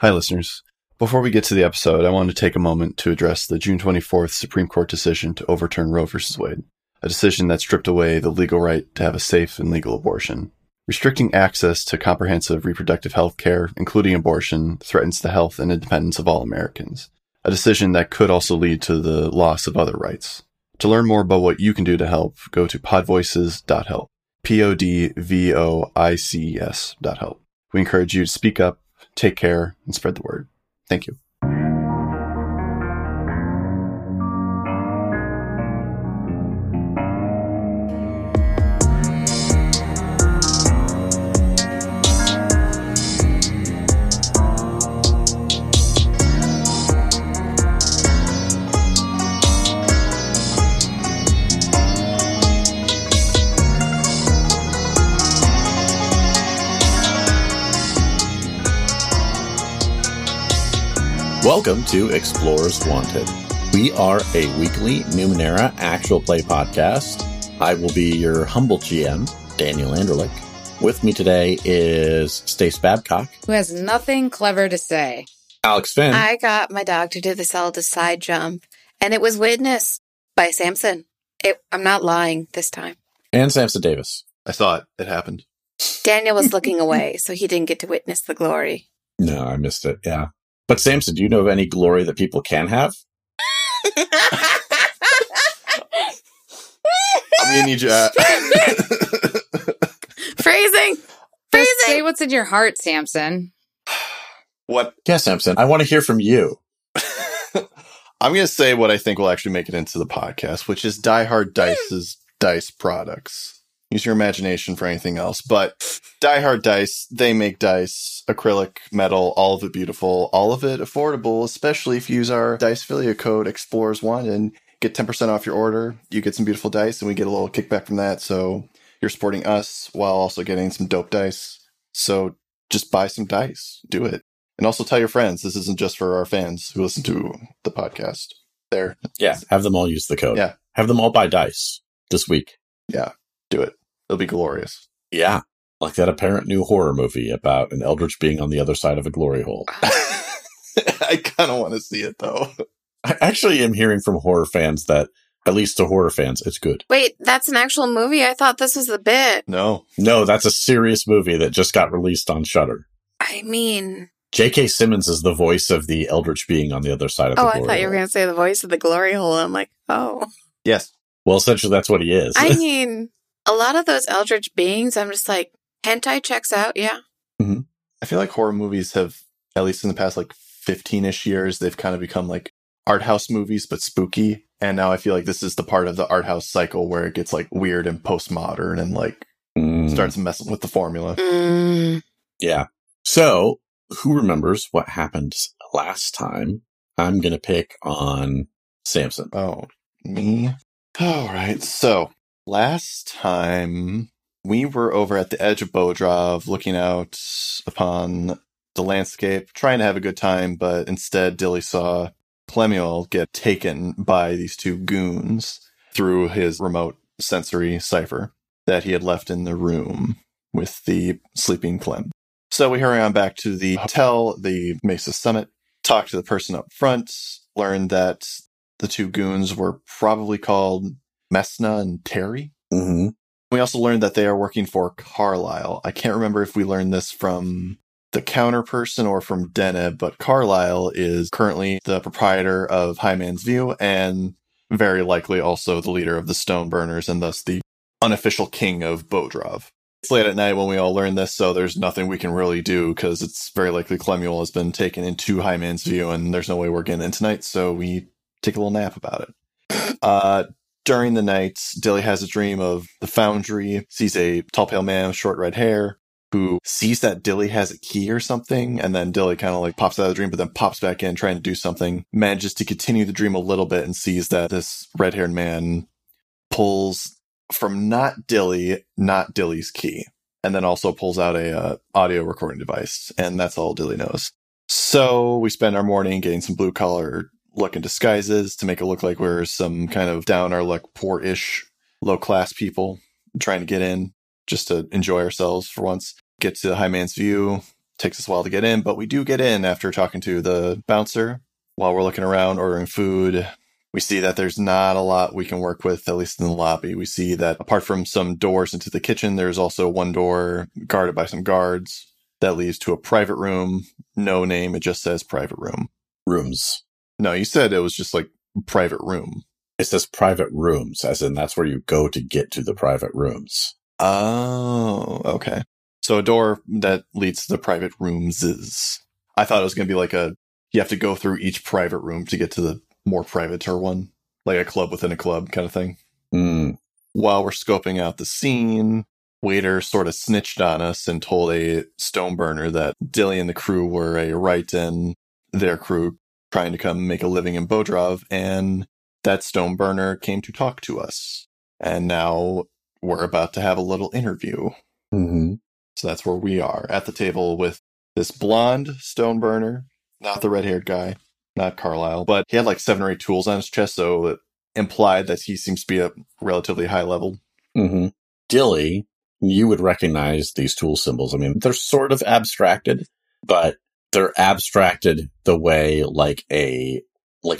Hi, listeners. Before we get to the episode, I want to take a moment to address the June 24th Supreme Court decision to overturn Roe v. Wade, a decision that stripped away the legal right to have a safe and legal abortion. Restricting access to comprehensive reproductive health care, including abortion, threatens the health and independence of all Americans, a decision that could also lead to the loss of other rights. To learn more about what you can do to help, go to podvoices.help, podvoices.help. We encourage you to speak up, take care, and spread the word. Thank you. Welcome to Explorers Wanted. We are a weekly Numenera actual play podcast. I will be your humble GM, Daniel Anderlich. With me today is Stace Babcock, who has nothing clever to say. Alex Finn. I got my dog to do the Zelda side jump, and it was witnessed by Samson. I'm not lying this time. And Samson Davis. I thought it happened. Daniel was looking away, so he didn't get to witness the glory. No, I missed it, yeah. But Samson, do you know of any glory that people can have? I'm going to need you. Phrasing. Just say what's in your heart, Samson. What? Yeah, Samson, I want to hear from you. I'm going to say what I think will actually make it into the podcast, which is Die Hard Dice's dice products. Use your imagination for anything else. But Die Hard Dice, they make dice, acrylic, metal, all of it beautiful, all of it affordable, especially if you use our Dicephilia code EXPLORERS1 and get 10% off your order. You get some beautiful dice and we get a little kickback from that. So you're supporting us while also getting some dope dice. So just buy some dice. Do it. And also tell your friends. This isn't just for our fans who listen to the podcast. There. Yeah. Have them all use the code. Yeah. Have them all buy dice this week. Yeah. Do it. It'll be glorious. Yeah. Like that apparent new horror movie about an eldritch being on the other side of a glory hole. I kind of want to see it, though. I actually am hearing from horror fans that, at least to horror fans, it's good. Wait, that's an actual movie? I thought this was the bit. No, that's a serious movie that just got released on Shudder. I mean... J.K. Simmons is the voice of the eldritch being on the other side of the glory hole. Oh, I thought you were going to say the voice of the glory hole. I'm like, oh. Yes. Well, essentially, that's what he is. I mean... A lot of those eldritch beings, I'm just like, hentai checks out, yeah. Mm-hmm. I feel like horror movies have, at least in the past, like, 15-ish years, they've kind of become, like, art house movies, but spooky. And now I feel like this is the part of the art house cycle where it gets, like, weird and postmodern and, like, starts messing with the formula. Mm. Yeah. So, who remembers what happened last time? I'm going to pick on Samson. Oh, me? All right, so... Last time, we were over at the edge of Bodrov, looking out upon the landscape, trying to have a good time, but instead Dilly saw Plemiel get taken by these two goons through his remote sensory cipher that he had left in the room with the sleeping Clem. So we hurry on back to the hotel, the Mesa Summit, talk to the person up front, learn that the two goons were probably called... Messna and Terry. Mm-hmm. We also learned that they are working for Carlisle. I can't remember if we learned this from the counter person or from Deneb, but Carlisle is currently the proprietor of High Man's View and very likely also the leader of the Stoneburners and thus the unofficial king of Bodrov. It's late at night when we all learn this, so there's nothing we can really do because it's very likely Clemuel has been taken into High Man's View and there's no way we're getting in tonight, so we take a little nap about it. During the night, Dilly has a dream of the foundry, sees a tall, pale man with short red hair who sees that Dilly has a key or something. And then Dilly kind of like pops out of the dream, but then pops back in trying to do something, manages to continue the dream a little bit and sees that this red haired man pulls from not Dilly's key. And then also pulls out a audio recording device. And that's all Dilly knows. So we spend our morning getting some blue collar look in disguises to make it look like we're some kind of down our luck, poor-ish, low-class people trying to get in just to enjoy ourselves for once. Get to High Man's View, Takes us a while to get in, but we do get in after talking to the bouncer. While we're looking around, ordering food, we see that there's not a lot we can work with, at least in the lobby. We see that apart from some doors into the kitchen, there's also one door guarded by some guards that leads to a private room. No name. It just says private room. Rooms. No, you said it was just like private room. It says private rooms, as in that's where you go to get to the private rooms. Oh, okay. So a door that leads to the private rooms is... I thought it was going to be like a... You have to go through each private room to get to the more privater one. Like a club within a club kind of thing. Mm. While we're scoping out the scene, waiter sort of snitched on us and told a stone burner that Dilly and the crew were a write-in, their crew trying to come make a living in Bodrov, and that stone burner came to talk to us. And now we're about to have a little interview. Mm-hmm. So that's where we are, at the table with this blonde stone burner, not the red-haired guy, not Carlisle, but he had like 7 or 8 tools on his chest, so it implied that he seems to be a relatively high level. Mm-hmm. Dilly, you would recognize these tool symbols. I mean, they're sort of abstracted, but they're abstracted the way like a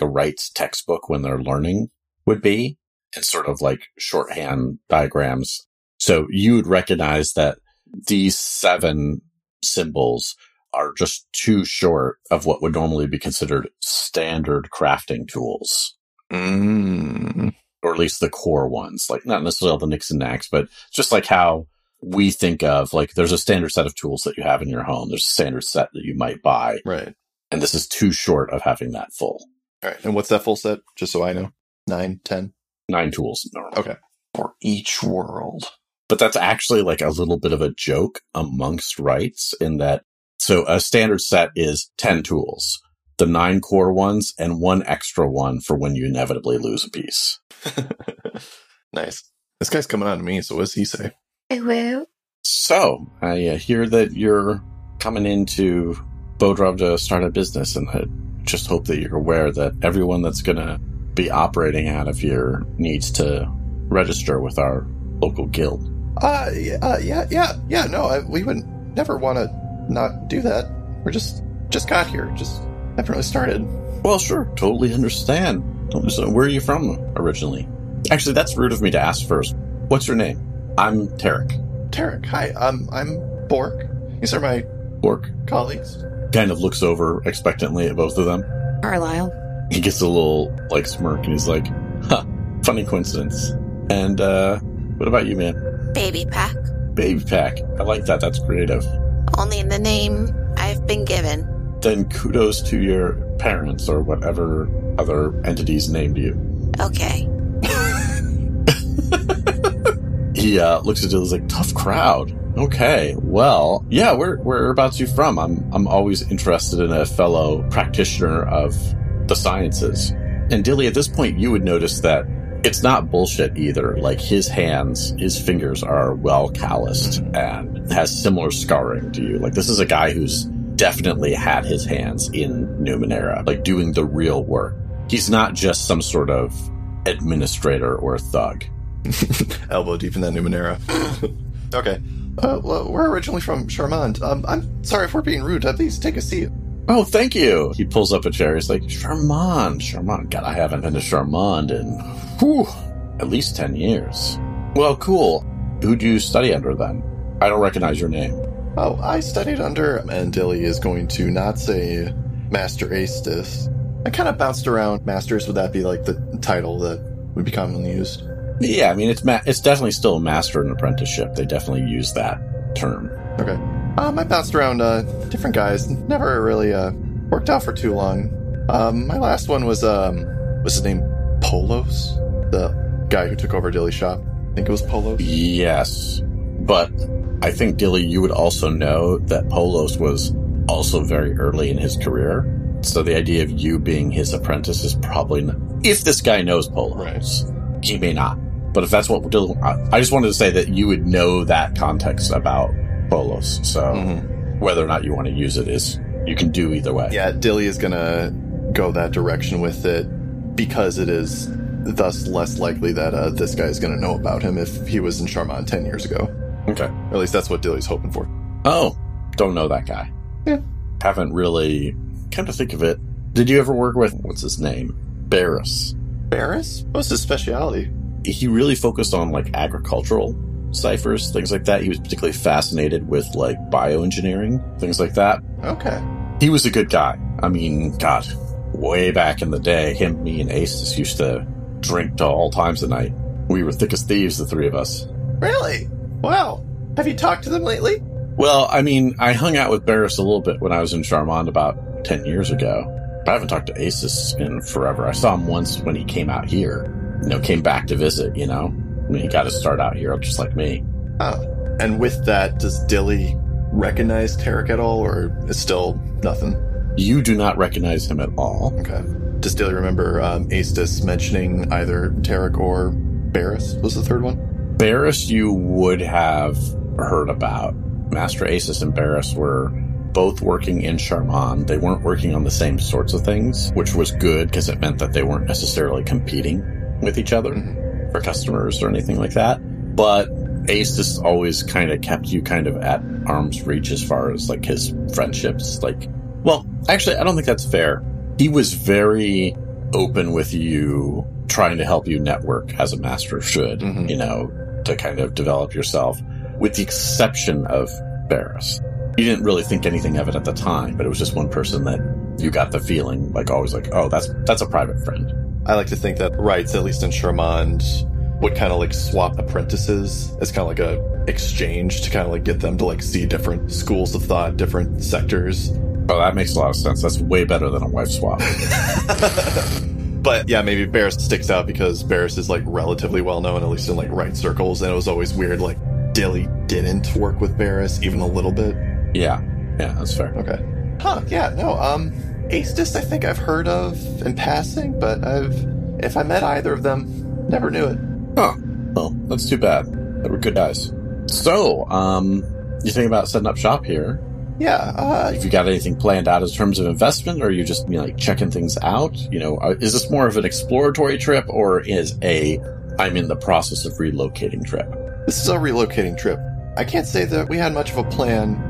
Wright's textbook when they're learning would be, and sort of like shorthand diagrams. So you would recognize that these 7 symbols are just too short of what would normally be considered standard crafting tools. Mm. Or at least the core ones, like not necessarily the nicks and knacks, but just like how we think of, like, there's a standard set of tools that you have in your home. There's a standard set that you might buy. Right. And this is too short of having that full. All right. And what's that full set? Just so I know. 9, 10? 9 tools. Normally. Okay. For each world. But that's actually like a little bit of a joke amongst Wrights in that, so a standard set is 10 tools, the 9 core ones, and 1 extra one for when you inevitably lose a piece. Nice. This guy's coming on to me, so what does he say? Hello. So, I hear that you're coming into Bodrov to start a business, and I just hope that you're aware that everyone that's going to be operating out of here needs to register with our local guild. We would never want to not do that. We're just got here, just haven't really started. Well, sure, totally understand. So where are you from originally? Actually, that's rude of me to ask first. What's your name? I'm Tarek. Tarek, hi. I'm Bork. These are my Bork colleagues. Kind of looks over expectantly at both of them. Carlisle. He gets a little like smirk and he's like, "Huh, funny coincidence." And what about you, man? Baby Pack. Baby Pack. I like that. That's creative. Only in the name I've been given. Then kudos to your parents or whatever other entities named you. Okay. He looks at it as like, tough crowd. Okay, well, yeah, whereabouts you from? I'm always interested in a fellow practitioner of the sciences. And Dilly, at this point, you would notice that it's not bullshit either. Like, his fingers are well calloused and has similar scarring to you. Like, this is a guy who's definitely had his hands in Numenera, like doing the real work. He's not just some sort of administrator or thug. Elbow deep in that Numenera. Okay. Well, we're originally from Charmand. I'm sorry if we're being rude. Please take a seat. Oh, thank you. He pulls up a chair. He's like, Charmand. God, I haven't been to Charmand in at least 10 years. Well, cool. Who do you study under then? I don't recognize your name. Oh, I studied under, and Dilly is going to not say Master Aestus. I kind of bounced around. Masters, would that be like the title that would be commonly used? Yeah, I mean, it's definitely still a master and apprenticeship. They definitely use that term. Okay. I bounced around different guys. Never really worked out for too long. My last one was his name Polos? The guy who took over Dilly's shop. I think it was Polos. Yes. But I think, Dilly, you would also know that Polos was also very early in his career. So the idea of you being his apprentice is probably not... If this guy knows Polos, right. He may not. But if that's what Dilly... I just wanted to say that you would know that context about Polos. So whether or not you want to use it is... You can do either way. Yeah, Dilly is going to go that direction with it because it is thus less likely that this guy is going to know about him if he was in Charmand 10 years ago. Okay. Or at least that's what Dilly's hoping for. Oh, don't know that guy. Yeah. Haven't really, come to think of it, did you ever work with, what's his name? Barris. Barris? What's his specialty? He really focused on, like, agricultural ciphers, things like that. He was particularly fascinated with, like, bioengineering, things like that. Okay. He was a good guy. I mean, God, way back in the day, him, me, and Ace just used to drink to all times of night. We were thick as thieves, the three of us. Really? Wow. Have you talked to them lately? Well, I mean, I hung out with Barris a little bit when I was in Charmond about 10 years ago. But I haven't talked to Aces in forever. I saw him once when he came out here. You know, came back to visit, you know? I mean, he got to start out here just like me. Oh. And with that, does Dilly recognize Tarek at all, or is still nothing? You do not recognize him at all. Okay. Does Dilly remember Aestus mentioning either Tarek or Barris was the third one? Barris you would have heard about. Master Aestus and Barris were both working in Charmond. They weren't working on the same sorts of things, which was good because it meant that they weren't necessarily competing with each other for customers or anything like that. But Aestus always kind of kept you kind of at arm's reach as far as, like, his friendships. Like, well, actually, I don't think that's fair. He was very open with you, trying to help you network as a master should, you know, to kind of develop yourself, with the exception of Barris. You didn't really think anything of it at the time, but it was just one person that you got the feeling, like, always like, oh, that's a private friend. I like to think that rights, at least in Charmond, would kind of, like, swap apprentices as kind of like a exchange to kind of, like, get them to, like, see different schools of thought, different sectors. Oh, that makes a lot of sense. That's way better than a wife swap. But yeah, maybe Barris sticks out because Barris is, like, relatively well known, at least in, like, right circles, and it was always weird, like, Dilly didn't work with Barris even a little bit. Yeah, that's fair. Okay. Huh, yeah, no, Aestus I think I've heard of in passing, but if I met either of them, never knew it. Huh. Well, that's too bad. They were good guys. So, you think about setting up shop here? Yeah. Have you got anything planned out in terms of investment, or are you just, you know, like, checking things out? You know, is this more of an exploratory trip, or is I'm in the process of relocating trip? This is a relocating trip. I can't say that we had much of a plan.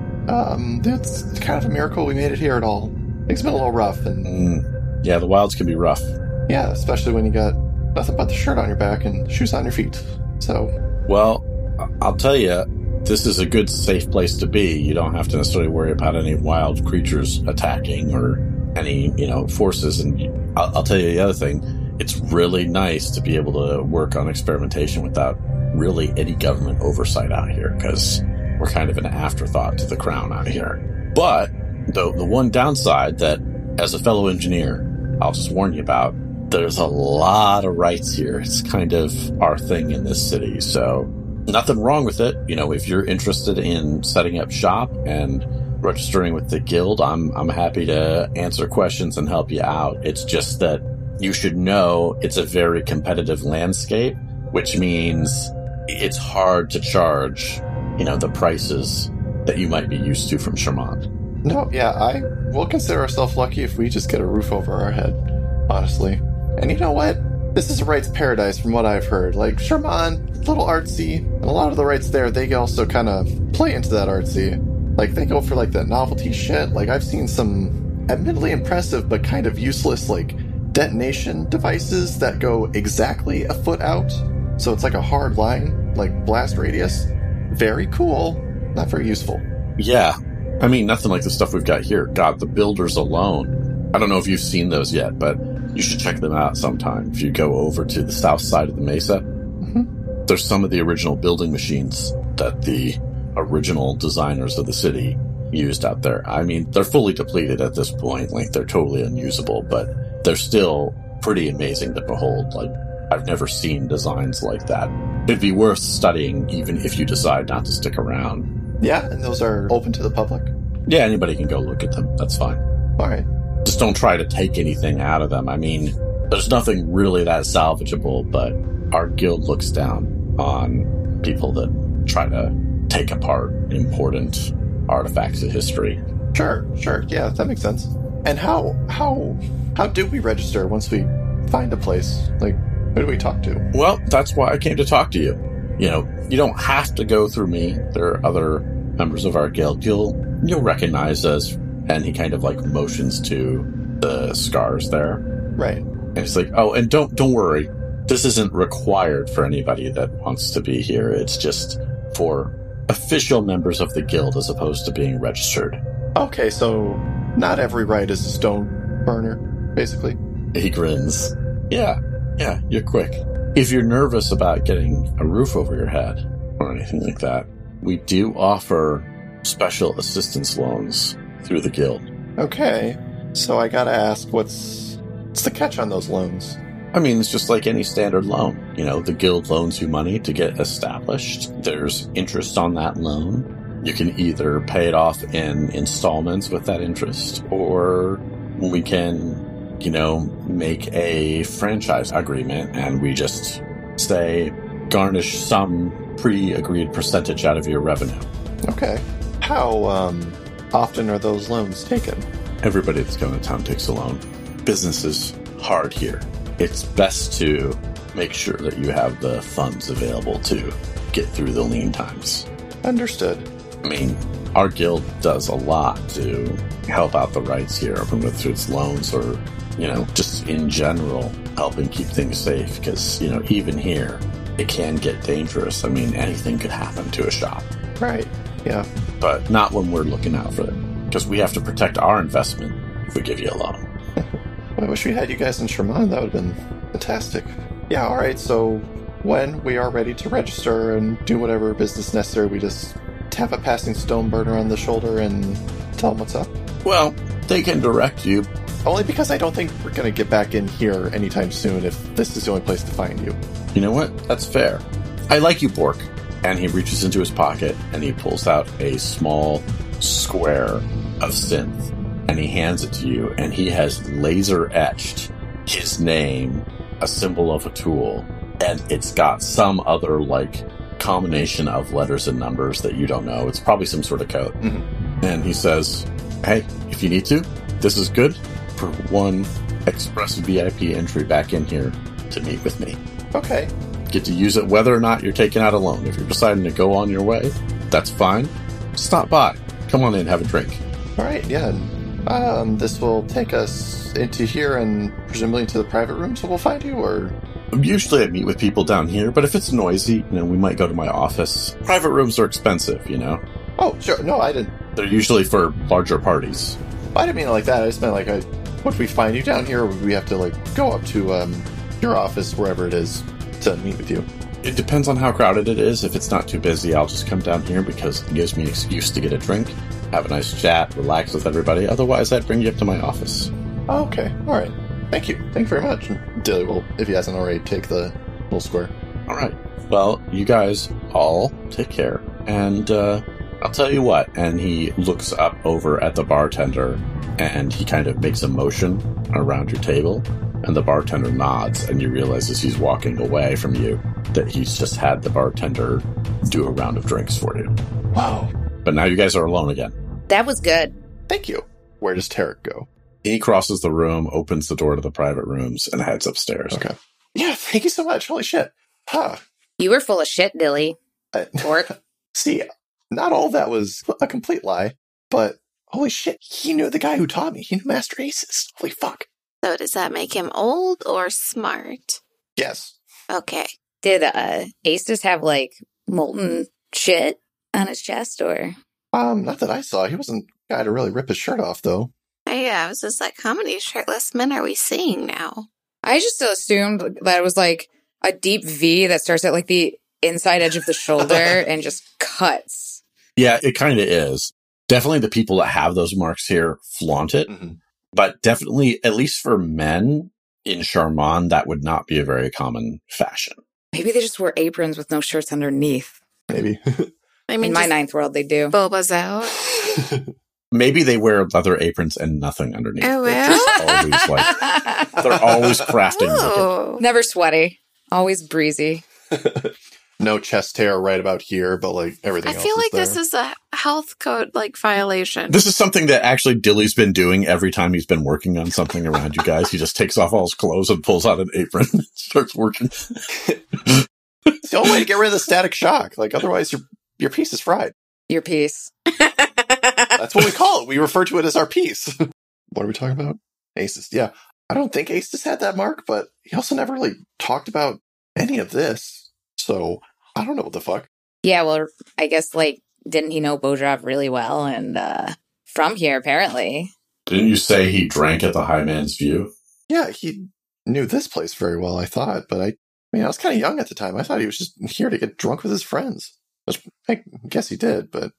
It's kind of a miracle we made it here at all. It's been a little rough. And yeah, the wilds can be rough. Yeah, especially when you got nothing but the shirt on your back and shoes on your feet. So, well, I'll tell you, this is a good, safe place to be. You don't have to necessarily worry about any wild creatures attacking or any, you know, forces. And I'll tell you the other thing. It's really nice to be able to work on experimentation without really any government oversight out here, because we're kind of an afterthought to the crown out here. But the one downside that, as a fellow engineer, I'll just warn you about, there's a lot of rights here. It's kind of our thing in this city, so nothing wrong with it. You know, if you're interested in setting up shop and registering with the guild, I'm happy to answer questions and help you out. It's just that you should know it's a very competitive landscape, which means it's hard to charge, you know, the prices that you might be used to from Charmond. No, yeah, we'll consider ourselves lucky if we just get a roof over our head, honestly. And you know what? This is a rights paradise from what I've heard. Like, Charmond, a little artsy, and a lot of the rights there, they also kind of play into that artsy. Like, they go for, like, that novelty shit. Like, I've seen some admittedly impressive but kind of useless, like, detonation devices that go exactly a foot out. So it's like a hard line, like blast radius. Very cool, not very useful. Yeah. I mean, nothing like the stuff we've got here. God, the builders alone. I don't know if you've seen those yet, but you should check them out sometime. If you go over to the south side of the mesa, there's some of the original building machines that the original designers of the city used out there. I mean, they're fully depleted at this point. Like, they're totally unusable, but they're still pretty amazing to behold. Like, I've never seen designs like that. It'd be worth studying, even if you decide not to stick around. Yeah, and those are open to the public? Yeah, anybody can go look at them. That's fine. All right. Just don't try to take anything out of them. I mean, there's nothing really that salvageable, but our guild looks down on people that try to take apart important artifacts of history. Sure. Yeah, that makes sense. And how do we register once we find a place? Like, who do we talk to? Well, that's why I came to talk to you. You know, you don't have to go through me. There are other members of our guild you'll recognize us. And he kind of like motions to the scars there. Right. And it's like, oh, and don't worry. This isn't required for anybody that wants to be here. It's just for official members of the guild as opposed to being registered. Okay, so not every right is a stone burner, basically. He grins. Yeah, you're quick. If you're nervous about getting a roof over your head or anything like that, we do offer special assistance loans through the guild. Okay, so I gotta ask, what's the catch on those loans? I mean, it's just like any standard loan. You know, the guild loans you money to get established. There's interest on that loan. You can either pay it off in installments with that interest, or we can, you know, make a franchise agreement and we just say, garnish some pre-agreed percentage out of your revenue. Okay. How often are those loans taken? Everybody that's coming to town takes a loan. Business is hard here. It's best to make sure that you have the funds available to get through the lean times. Understood. I mean, our guild does a lot to help out the rights here, whether through its loans or, you know, just in general, helping keep things safe. Because, you know, even here, it can get dangerous. I mean, anything could happen to a shop. Right, yeah. But not when we're looking out for them. Because we have to protect our investment if we give you a loan. I wish we had you guys in Sherman. That would have been fantastic. Yeah, all right, so when we are ready to register and do whatever business necessary, we just tap a passing stone burner on the shoulder and tell them what's up? Well, they can direct you. Only because I don't think we're going to get back in here anytime soon if this is the only place to find you. You know what? That's fair. I like you, Bork. And he reaches into his pocket and he pulls out a small square of synth. And he hands it to you, and he has laser etched his name, a symbol of a tool, and it's got some other, like, combination of letters and numbers that you don't know. It's probably some sort of code. Mm-hmm. And he says, hey, if you need to, this is good for one express VIP entry back in here to meet with me. Okay. Get to use it whether or not you're taking out a loan. If you're deciding to go on your way, that's fine. Stop by. Come on in, have a drink. All right, yeah. This will take us into here and presumably into the private room, so we'll find you, or... Usually I meet with people down here, but if it's noisy, you know, we might go to my office. Private rooms are expensive, you know? Oh, sure. No, I didn't. They're usually for larger parties. I didn't mean it like that. I just meant, like, would we find you down here, or would we have to, like, go up to your office, wherever it is, to meet with you? It depends on how crowded it is. If it's not too busy, I'll just come down here because it gives me an excuse to get a drink, have a nice chat, relax with everybody. Otherwise, I'd bring you up to my office. Okay. All right. Thank you. Thank you very much. Dilly will, if he hasn't already, take the little square. All right. Well, you guys all take care. And I'll tell you what. And he looks up over at the bartender, and he kind of makes a motion around your table. And the bartender nods, and you realize as he's walking away from you that he's just had the bartender do a round of drinks for you. Wow. But now you guys are alone again. That was good. Thank you. Where does Tarek go? He crosses the room, opens the door to the private rooms, and heads upstairs. Okay. Yeah, thank you so much. Holy shit. Huh. You were full of shit, Dilly. Tork. See, not all that was a complete lie, but holy shit, he knew the guy who taught me. He knew Master Aces. Holy fuck. So does that make him old or smart? Yes. Okay. Did Aces have, like, molten shit on his chest, or? Not that I saw. He wasn't a guy to really rip his shirt off, though. Yeah, I was just like, how many shirtless men are we seeing now? I just assumed that it was, like, a deep V that starts at, like, the inside edge of the shoulder and just cuts. Yeah, it kind of is. Definitely the people that have those marks here flaunt it. Mm-hmm. But definitely, at least for men in Charman, that would not be a very common fashion. Maybe they just wore aprons with no shirts underneath. Maybe. I mean, in my ninth world, they do. Bulbas out. Maybe they wear leather aprons and nothing underneath. Oh, well. They're always, like, they're always crafting. Never sweaty. Always breezy. No chest hair right about here, but, like, everything else I feel like there. This is a health code, like, violation. This is something that actually Dilly's been doing every time he's been working on something around you guys. He just takes off all his clothes and pulls out an apron and starts working. It's the only way to get rid of the static shock. Like, otherwise, your piece is fried. Your piece. That's what we call it. We refer to it as our piece. What are we talking about? Aces. Yeah. I don't think Aces had that mark, but he also never really talked about any of this. So I don't know what the fuck. Yeah, well, I guess, like, didn't he know Bodrov really well? And from here, apparently. Didn't you say he drank at the High Man's View? Yeah, he knew this place very well, I thought. But I mean, I was kind of young at the time. I thought he was just here to get drunk with his friends. Which I guess he did, but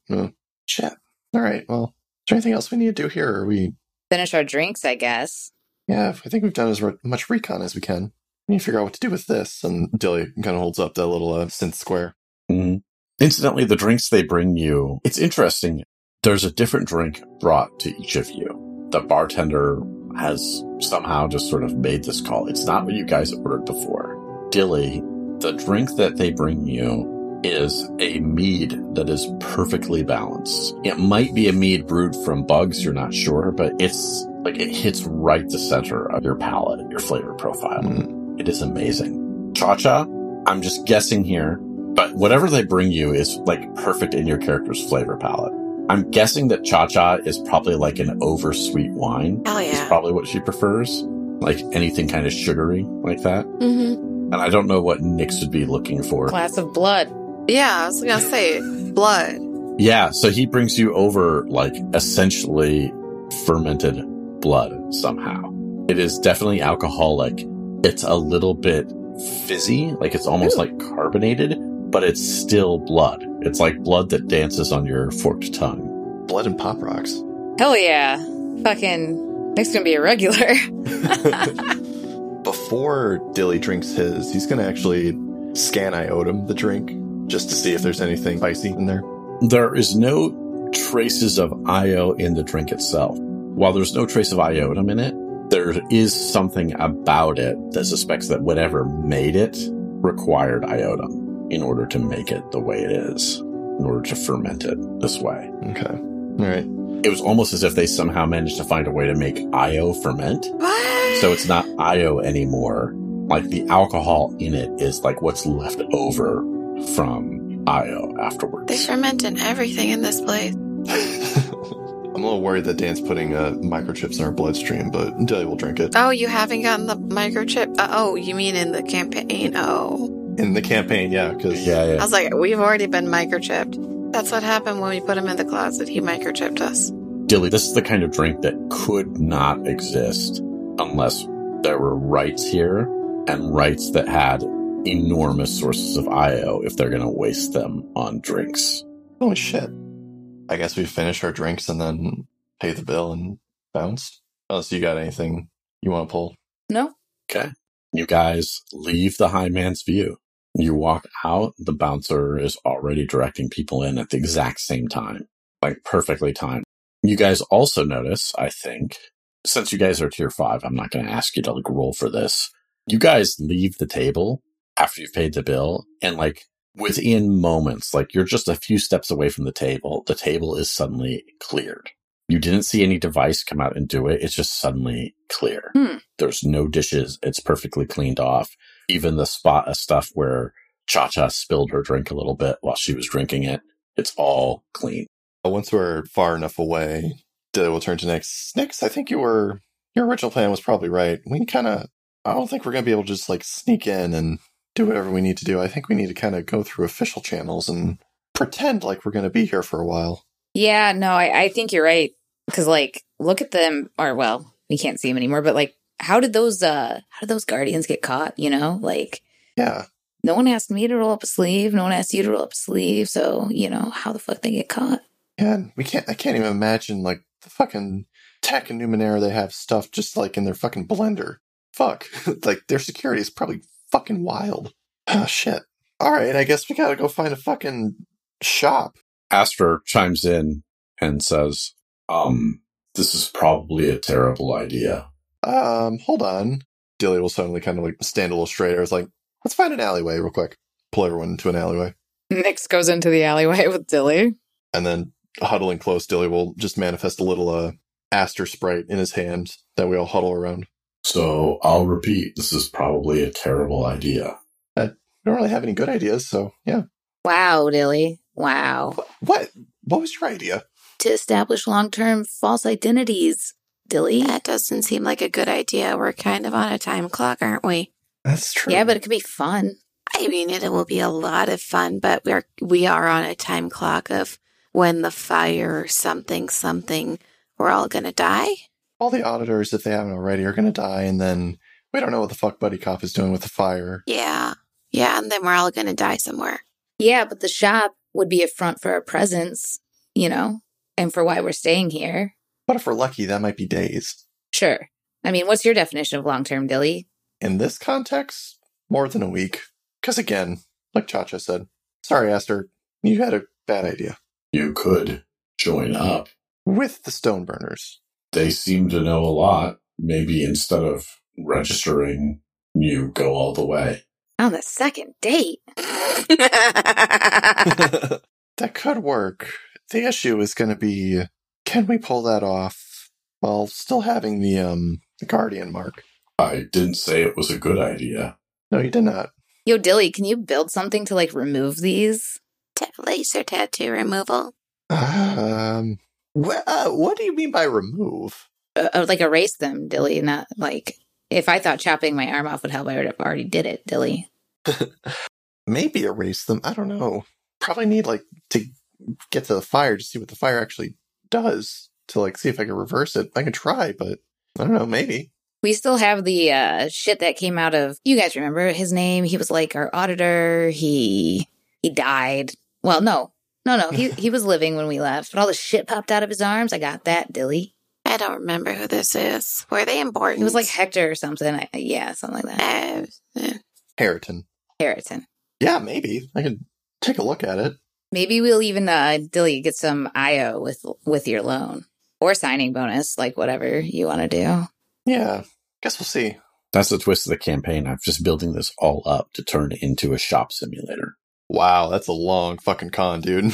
shit. All right, well, is there anything else we need to do here? Or we finish our drinks, I guess. Yeah, I think we've done as much recon as we can. We need to figure out what to do with this. And Dilly kind of holds up that little synth square. Mm-hmm. Incidentally, the drinks they bring you, it's interesting. There's a different drink brought to each of you. The bartender has somehow just sort of made this call. It's not what you guys ordered before. Dilly, the drink that they bring you is a mead that is perfectly balanced. It might be a mead brewed from bugs, you're not sure, but it's like it hits right the center of your palate, your flavor profile. Mm. It is amazing. Cha-cha, I'm just guessing here, but whatever they bring you is like perfect in your character's flavor palette. I'm guessing that cha-cha is probably like an oversweet wine. Oh, yeah. It's probably what she prefers. Like anything kind of sugary like that. Mm-hmm. And I don't know what Nyx would be looking for. Glass of blood. Yeah, I was going to say blood. Yeah, so he brings you over, like, essentially fermented blood somehow. It is definitely alcoholic. It's a little bit fizzy, like it's almost Ooh. Like carbonated, but it's still blood. It's like blood that dances on your forked tongue. Blood and pop rocks. Hell yeah. Fucking Nick's going to be a regular. Before Dilly drinks his, he's going to actually scan Iotum the drink. Just to see if there's anything spicy in there. There is no traces of Io in the drink itself. While there's no trace of Iotum in it, there is something about it that suspects that whatever made it required Iotum in order to make it the way it is, in order to ferment it this way. Okay. All right. It was almost as if they somehow managed to find a way to make Io ferment. So it's not Io anymore. Like, the alcohol in it is like what's left over from Io afterwards. They ferment in everything in this place. I'm a little worried that Dan's putting microchips in our bloodstream, but Dilly will drink it. Oh, you haven't gotten the microchip? Oh, you mean in the campaign? Oh. In the campaign, yeah. Cause yeah. I was like, we've already been microchipped. That's what happened when we put him in the closet. He microchipped us. Dilly, this is the kind of drink that could not exist unless there were rights here and rights that had enormous sources of Io if they're going to waste them on drinks. Oh, shit. I guess we finish our drinks and then pay the bill and bounce. Unless you got anything you want to pull. No. Okay. You guys leave the High Man's View. You walk out. The bouncer is already directing people in at the exact same time. Like, perfectly timed. You guys also notice, I think, since you guys are tier 5, I'm not going to ask you to, like, roll for this. You guys leave the table after you've paid the bill, and like within moments, like you're just a few steps away from the table is suddenly cleared. You didn't see any device come out and do it. It's just suddenly clear. Hmm. There's no dishes. It's perfectly cleaned off. Even the spot of stuff where Cha-Cha spilled her drink a little bit while she was drinking it, it's all clean. Once we're far enough away, we'll turn to Nyx. Nyx, I think your original plan was probably right. I don't think we're going to be able to just like sneak in and do whatever we need to do. I think we need to kind of go through official channels and pretend like we're going to be here for a while. Yeah, no, I think you're right. Because, like, look at them. Or, well, we can't see them anymore. But, like, how did those guardians get caught, you know? Like, yeah, no one asked me to roll up a sleeve. No one asked you to roll up a sleeve. So, you know, how the fuck they get caught? Yeah, I can't even imagine, like, the fucking tech and Numenera they have stuff just, like, in their fucking blender. Fuck. Like, their security is probably fucking wild. Oh, shit. All right, I guess we gotta go find a fucking shop. Astor chimes in and says, this is probably a terrible idea. Hold on. Dilly will suddenly kind of like stand a little straighter. It's like, let's find an alleyway real quick. Pull everyone into an alleyway. Nyx goes into the alleyway with Dilly. And then, huddling close, Dilly will just manifest a little Astor sprite in his hand that we all huddle around. So, I'll repeat, this is probably a terrible idea. I don't really have any good ideas, so, yeah. Wow, Dilly. Wow. What? What was your idea? To establish long-term false identities, Dilly. That doesn't seem like a good idea. We're kind of on a time clock, aren't we? That's true. Yeah, but it could be fun. I mean, it will be a lot of fun, but we are on a time clock of when the fire or something, we're all going to die. All the auditors, if they haven't already, are going to die, and then we don't know what the fuck Buddy Cop is doing with the fire. Yeah, and then we're all going to die somewhere. Yeah, but the shop would be a front for our presence, and for why we're staying here. But if we're lucky, that might be days. Sure. I mean, what's your definition of long-term, Dilly? In this context, more than a week. Because again, like Chacha said, sorry, Aster, you had a bad idea. You could join up. With the Stoneburners. They seem to know a lot. Maybe instead of registering, you go all the way. On the second date. That could work. The issue is going to be, can we pull that off while still having the Guardian mark? I didn't say it was a good idea. No, you did not. Yo, Dilly, can you build something to, remove these? Laser tattoo removal. What do you mean by remove? Erase them, Dilly. Not, if I thought chopping my arm off would help, I would have already did it, Dilly. Maybe erase them. I don't know. Probably need, to get to the fire to see what the fire actually does to, see if I can reverse it. I can try, but I don't know. Maybe. We still have the shit that came out of... You guys remember his name? He was, our auditor. He died. Well, no. He was living when we left, but all the shit popped out of his arms. I got that, Dilly. I don't remember who this is. Were they important? It was Hector or something. Something like that. Harriton. Yeah, maybe. I could take a look at it. Maybe we'll even, Dilly, get some IO with your loan. Or signing bonus, whatever you want to do. Yeah, guess we'll see. That's the twist of the campaign. I'm just building this all up to turn it into a shop simulator. Wow, that's a long fucking con, dude.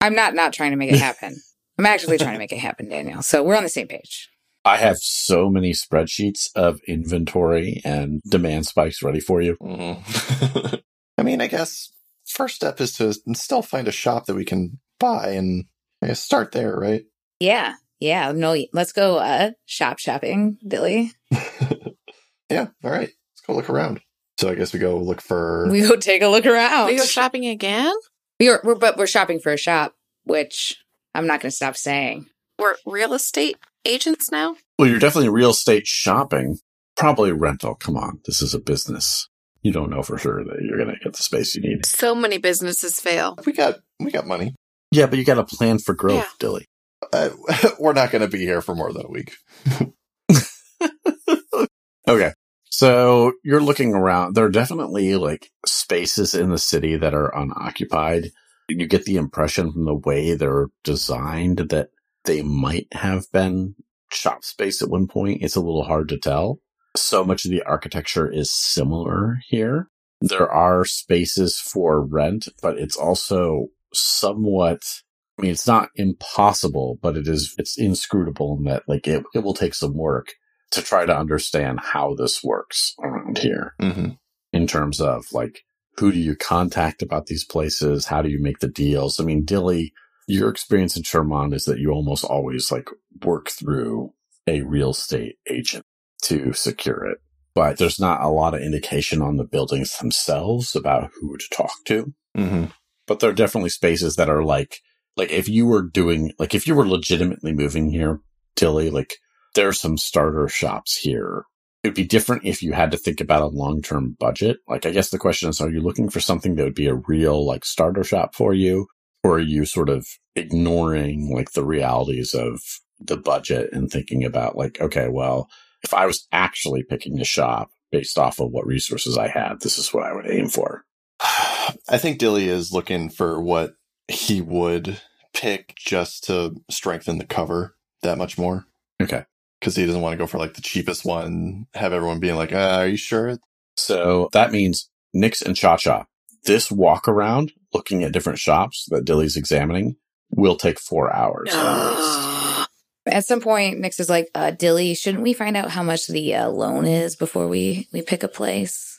I'm not trying to make it happen. I'm actually trying to make it happen, Daniel. So we're on the same page. I have so many spreadsheets of inventory and demand spikes ready for you. Mm. I mean, I guess first step is to still find a shop that we can buy and start there, right? Yeah. No, let's go shopping, Dilly. Yeah, all right. Let's go look around. So I guess we go look for... We go take a look around. We go shopping again? We're shopping for a shop, which I'm not going to stop saying. We're real estate agents now? Well, you're definitely real estate shopping. Probably rental. Come on. This is a business. You don't know for sure that you're going to get the space you need. So many businesses fail. We got money. Yeah, but you got a plan for growth, yeah. Dilly. We're not going to be here for more than a week. Okay. So you're looking around. There are definitely spaces in the city that are unoccupied. You get the impression from the way they're designed that they might have been shop space at one point. It's a little hard to tell. So much of the architecture is similar here. There are spaces for rent, but it's also somewhat... I mean, it's not impossible, but it's inscrutable in that it will take some work to try to understand how this works around here. Mm-hmm. In terms of who do you contact about these places? How do you make the deals? I mean, Dilly, your experience in Sherman is that you almost always work through a real estate agent to secure it. But there's not a lot of indication on the buildings themselves about who to talk to. Mm-hmm. But there are definitely spaces that are if you were legitimately moving here, Dilly, there are some starter shops here. It would be different if you had to think about a long-term budget. I guess the question is, are you looking for something that would be a real, starter shop for you? Or are you sort of ignoring, the realities of the budget and thinking about, okay, well, if I was actually picking a shop based off of what resources I had, this is what I would aim for. I think Dilly is looking for what he would pick just to strengthen the cover that much more. Okay. Because he doesn't want to go for the cheapest one, have everyone being are you sure? So that means Nyx and Cha-Cha. This walk around looking at different shops that Dilly's examining will take 4 hours. At some point, Nyx is Dilly, shouldn't we find out how much the loan is before we pick a place?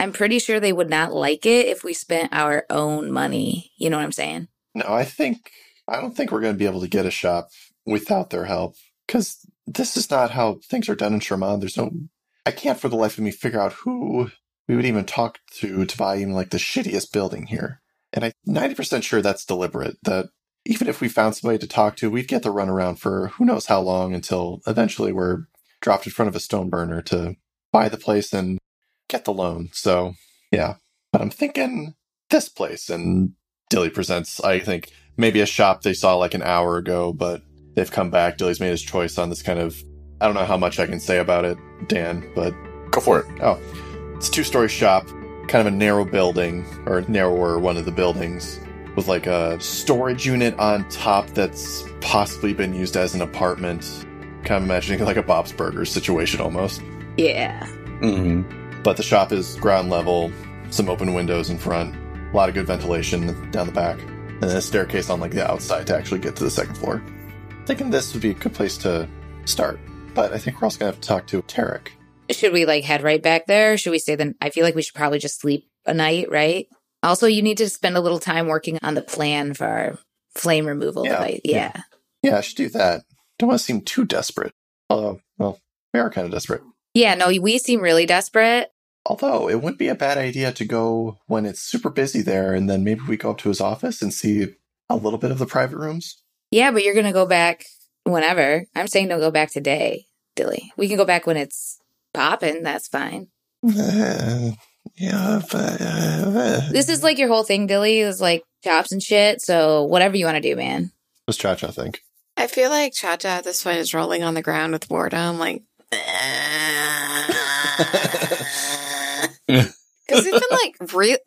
I'm pretty sure they would not like it if we spent our own money. You know what I'm saying? No, I don't think we're going to be able to get a shop without their help, because this is not how things are done in Sherman. I can't for the life of me figure out who we would even talk to buy even like the shittiest building here. And I'm 90% sure that's deliberate, that even if we found somebody to talk to, we'd get the runaround for who knows how long until eventually we're dropped in front of a stone burner to buy the place and get the loan. So, yeah. But I'm thinking this place, and Dilly Presents, I think, maybe a shop they saw like an hour ago, but they've come back. Dilly's made his choice on this kind of, I don't know how much I can say about it, Dan, but... Go for it. Oh. It's a two-story shop, kind of a narrow building, or narrower one of the buildings, with like a storage unit on top that's possibly been used as an apartment. Kind of imagining like a Bob's Burgers situation almost. Yeah. Mm-hmm. But the shop is ground level, some open windows in front, a lot of good ventilation down the back, and then a staircase on like the outside to actually get to the second floor. Thinking this would be a good place to start, but I think we're also going to have to talk to Tarek. Should we like head right back there? Should we stay then? I feel like we should probably just sleep a night, right? Also, you need to spend a little time working on the plan for our flame removal device. Yeah, I should do that. Don't want to seem too desperate. Although, well, we are kind of desperate. Yeah, no, we seem really desperate. Although, it wouldn't be a bad idea to go when it's super busy there, and then maybe we go up to his office and see a little bit of the private rooms. Yeah, but you're going to go back whenever. I'm saying don't go back today, Dilly. We can go back when it's popping. That's fine. Yeah, but... This is like your whole thing, Dilly, is like chops and shit, so whatever you want to do, man. What's Cha-Cha think? I feel like Cha-Cha at this point is rolling on the ground with boredom, like... Because we've been like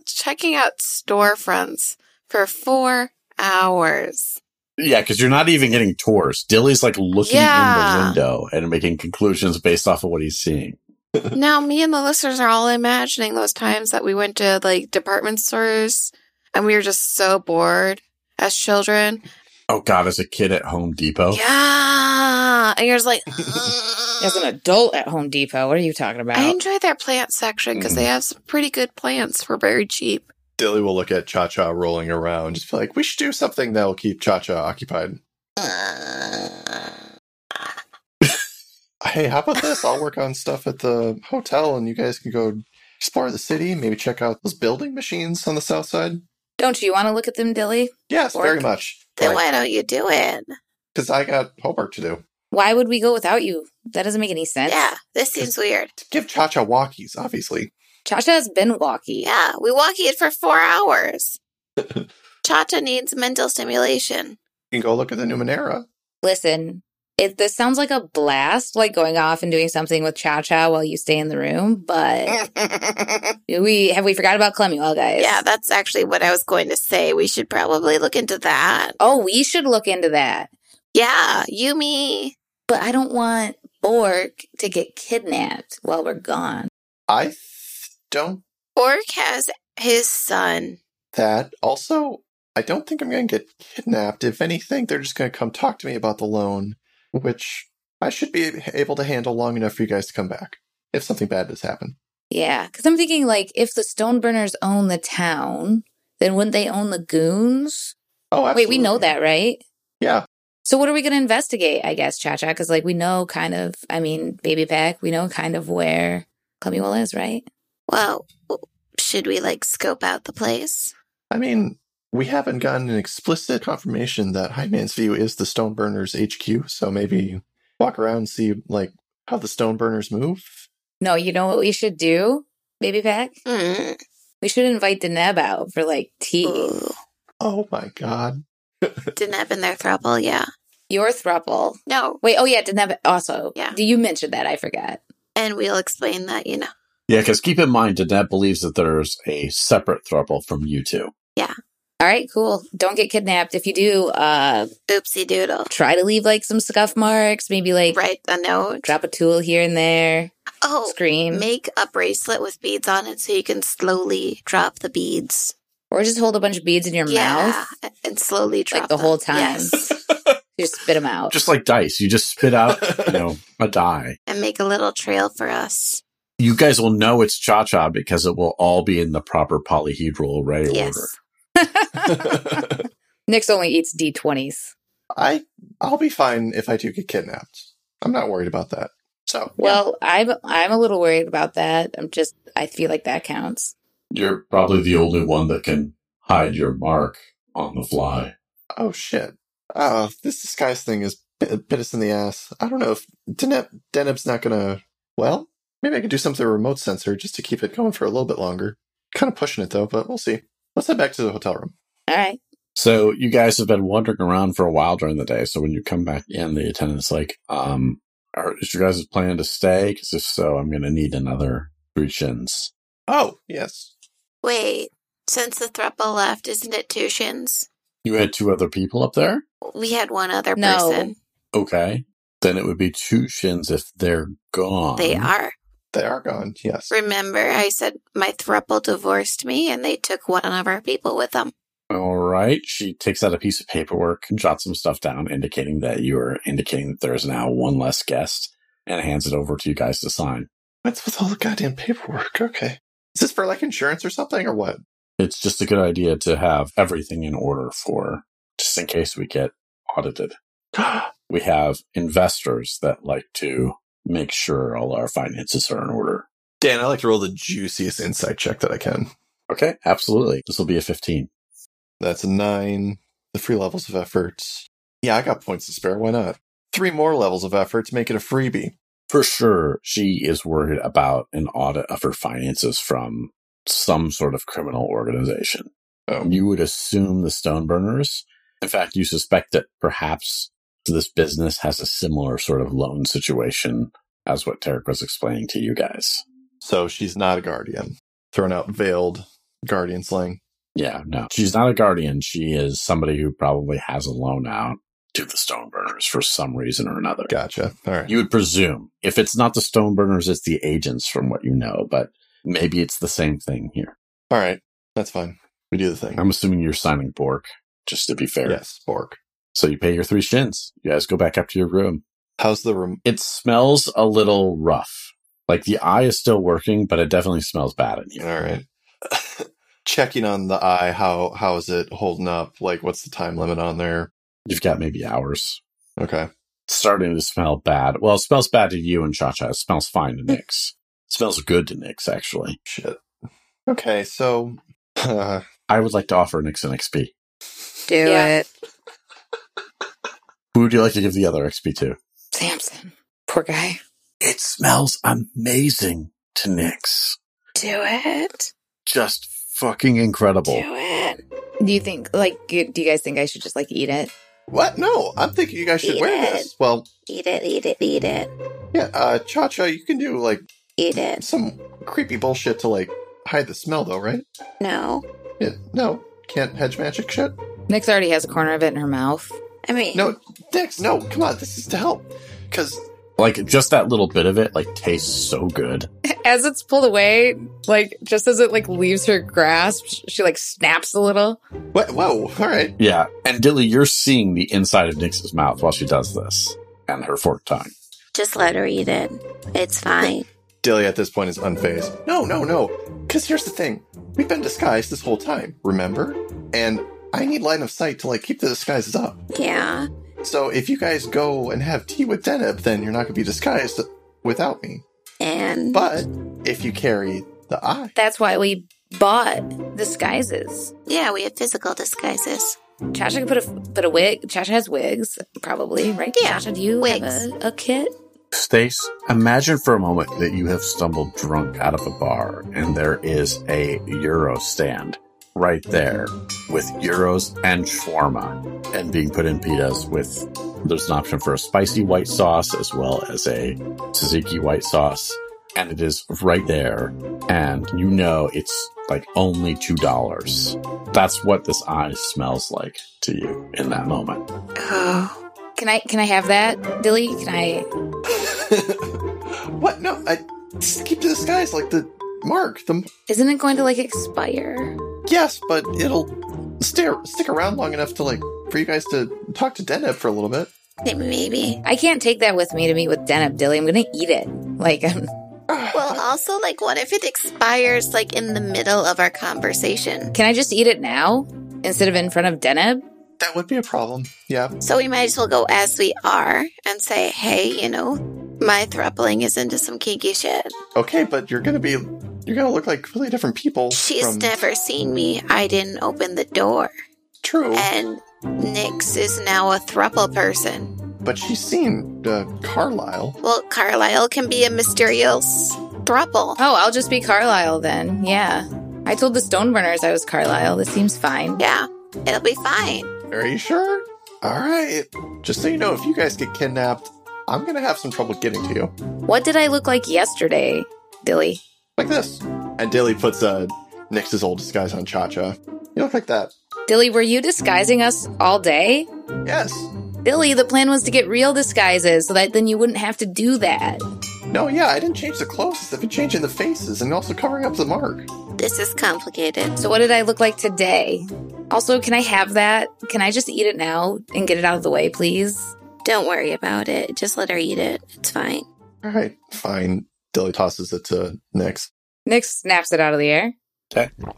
checking out storefronts for 4 hours. Yeah, because you're not even getting tours. Dilly's like looking in the window and making conclusions based off of what he's seeing. Now, me and the listeners are all imagining those times that we went to like department stores and we were just so bored as children. Oh, God, as a kid at Home Depot? Yeah. And you're just like... As an adult at Home Depot, what are you talking about? I enjoy their plant section because they have some pretty good plants for very cheap. Dilly will look at Cha-Cha rolling around, just be like, we should do something that will keep Cha-Cha occupied. Hey, how about this? I'll work on stuff at the hotel and you guys can go explore the city, maybe check out those building machines on the south side. Don't you want to look at them, Dilly? Yes, very much. Then why don't you do it? Because I got homework to do. Why would we go without you? That doesn't make any sense. Yeah, this seems weird. Give Cha-Cha walkies, obviously. Cha-Cha has been walkie. Yeah, we walkied for 4 hours. Cha-Cha needs mental stimulation. You can go look at the Numenera. Listen, this sounds like a blast, like going off and doing something with Cha-Cha while you stay in the room, but we forgot about Clemuel, guys. Yeah, that's actually what I was going to say. We should probably look into that. Oh, we should look into that. Yeah, Yumi. But I don't want Bork to get kidnapped while we're gone. I don't... Bork has his son. That. Also, I don't think I'm going to get kidnapped. If anything, they're just going to come talk to me about the loan, which I should be able to handle long enough for you guys to come back if something bad does happen. Yeah, because I'm thinking, like, if the Stoneburners own the town, then wouldn't they own the goons? Oh, absolutely. Wait, we know that, right? Yeah. So what are we going to investigate, I guess, Cha-Cha? Because, like, we know kind of, I mean, Baby Pack, we know kind of where Clemuel is, right? Well, should we, like, scope out the place? I mean, we haven't gotten an explicit confirmation that Highman's View is the Stoneburners HQ, so maybe walk around and see, like, how the Stoneburners move. No, you know what we should do, Baby Pack? Mm. We should invite Deneb out for, like, tea. Ooh. Oh, my God. Deneb and their throuple, yeah. Your throuple? No. Wait, oh yeah, Deneb also. Yeah. You mentioned that, I forgot. And we'll explain that, you know. Yeah, because keep in mind, Deneb believes that there's a separate throuple from you two. Yeah. All right, cool. Don't get kidnapped. If you do, oopsie doodle. Try to leave, like, some scuff marks. Maybe, like... Write a note. Drop a tool here and there. Oh. Scream. Make a bracelet with beads on it so you can slowly drop the beads. Or just hold a bunch of beads in your mouth. And slowly drop them. Like the whole time. Yes. Just spit them out. Just like dice. You just spit out, you know, a die. And make a little trail for us. You guys will know it's Cha-Cha because it will all be in the proper polyhedral array order. Nyx only eats D20s. I'll be fine if I do get kidnapped. I'm not worried about that. So well, yeah. I'm a little worried about that. I feel like that counts. You're probably the only one that can hide your mark on the fly. Oh shit! This disguise thing has bit us in the ass. I don't know if Deneb's not gonna. Well, maybe I could do something with a remote sensor just to keep it going for a little bit longer. Kind of pushing it though, but we'll see. Let's head back to the hotel room. All right. So you guys have been wandering around for a while during the day. So when you come back in, the attendant's like, is your guys' plan to stay? Because if so, I'm going to need another 3 shins. Oh, yes. Wait, since the thruple left, isn't it 2 shins? You had 2 other people up there? We had 1 other person. Okay. Then it would be 2 shins if they're gone. They are. They are gone, yes. Remember, I said my thruple divorced me and they took 1 of our people with them. All right. She takes out a piece of paperwork and jots some stuff down, indicating that there is now 1 less guest, and hands it over to you guys to sign. What's with all the goddamn paperwork? Okay. Is this for like insurance or something or what? It's just a good idea to have everything in order for just in case we get audited. We have investors that like to make sure all our finances are in order. Dan, I like to roll the juiciest insight check that I can. Okay, absolutely. This will be a 15. That's a 9. The 3 levels of efforts. Yeah, I got points to spare. Why not? 3 more levels of efforts. Make it a freebie. For sure. She is worried about an audit of her finances from some sort of criminal organization. You would assume the Stoneburners. In fact, you suspect that perhaps this business has a similar sort of loan situation as what Tarek was explaining to you guys. So she's not a guardian. Thrown out veiled guardian slang. Yeah, no. She's not a guardian. She is somebody who probably has a loan out to the Stoneburners for some reason or another. Gotcha. All right. You would presume. If it's not the Stoneburners, it's the agents from what you know, but maybe it's the same thing here. All right. That's fine. We do the thing. I'm assuming you're signing Bork, just to be fair. Yes, Bork. So you pay your 3 shins. You guys go back up to your room. How's the room? It smells a little rough. Like the eye is still working, but it definitely smells bad in here. All right. Checking on the eye, how is it holding up? Like, what's the time limit on there? You've got maybe hours. Okay. It's starting to smell bad. Well, it smells bad to you and Cha-Cha. It smells fine to Nyx. It smells good to Nyx, actually. Shit. Okay, so... I would like to offer Nyx an XP. Do it. Who would you like to give the other XP to? Samson. Poor guy. It smells amazing to Nyx. Do it. Just fucking incredible. Do it. Do you think, do you guys think I should just, eat it? What? No, I'm thinking you guys should wear this. Well, eat it. Yeah, Cha-Cha, you can do, eat it. Some creepy bullshit to, hide the smell, though, right? No. Yeah, no. Can't hedge magic shit? Nyx already has a corner of it in her mouth. I mean... No, Nyx, no, come on, this is to help. Because... just that little bit of it, tastes so good. As it's pulled away, just as it, leaves her grasp, she, snaps a little. What? Whoa, all right. Yeah, and Dilly, you're seeing the inside of Nyx's mouth while she does this, and her fork tongue. Just let her eat it. It's fine. Dilly, at this point, is unfazed. No, because here's the thing. We've been disguised this whole time, remember? And I need line of sight to, keep the disguises up. Yeah. So if you guys go and have tea with Deneb, then you're not going to be disguised without me. But if you carry the eye... That's why we bought disguises. Yeah, we have physical disguises. Cha-Cha can put a wig. Cha-Cha has wigs, probably, right? Yeah, Cha-Cha, do you have a kit? Stace, imagine for a moment that you have stumbled drunk out of a bar, and there is a Euro stand right there with euros and shawarma and being put in pitas with, there's an option for a spicy white sauce as well as a tzatziki white sauce. And it is right there. And it's only $2. That's what this eye smells like to you in that moment. Oh, can I have that, Dilly? Can I? What? No, I just keep to the skies the mark. Isn't it going to expire? Yes, but it'll stick around long enough to for you guys to talk to Deneb for a little bit. Maybe. I can't take that with me to meet with Deneb, Dilly. I'm going to eat it. Well, also, what if it expires, in the middle of our conversation? Can I just eat it now instead of in front of Deneb? That would be a problem. Yeah. So we might as well go as we are and say, hey, you know, my thruppling is into some kinky shit. Okay, but you're going to look like really different people. She's never seen me. I didn't open the door. True. And Nyx is now a thruple person. But she's seen Carlisle. Well, Carlisle can be a mysterious thruple. Oh, I'll just be Carlisle then. Yeah. I told the Stoneburners I was Carlisle. This seems fine. Yeah, it'll be fine. Are you sure? All right. Just so you know, if you guys get kidnapped, I'm going to have some trouble getting to you. What did I look like yesterday, Dilly? Like this. And Dilly puts Nyx's old disguise on Cha-Cha. You look like that. Dilly, were you disguising us all day? Yes. Dilly, the plan was to get real disguises so that then you wouldn't have to do that. No, yeah, I didn't change the clothes. I've been changing the faces and also covering up the mark. This is complicated. So what did I look like today? Also, can I have that? Can I just eat it now and get it out of the way, please? Don't worry about it. Just let her eat it. It's fine. All right, fine. Dilly tosses it to Nyx. Nyx snaps it out of the air.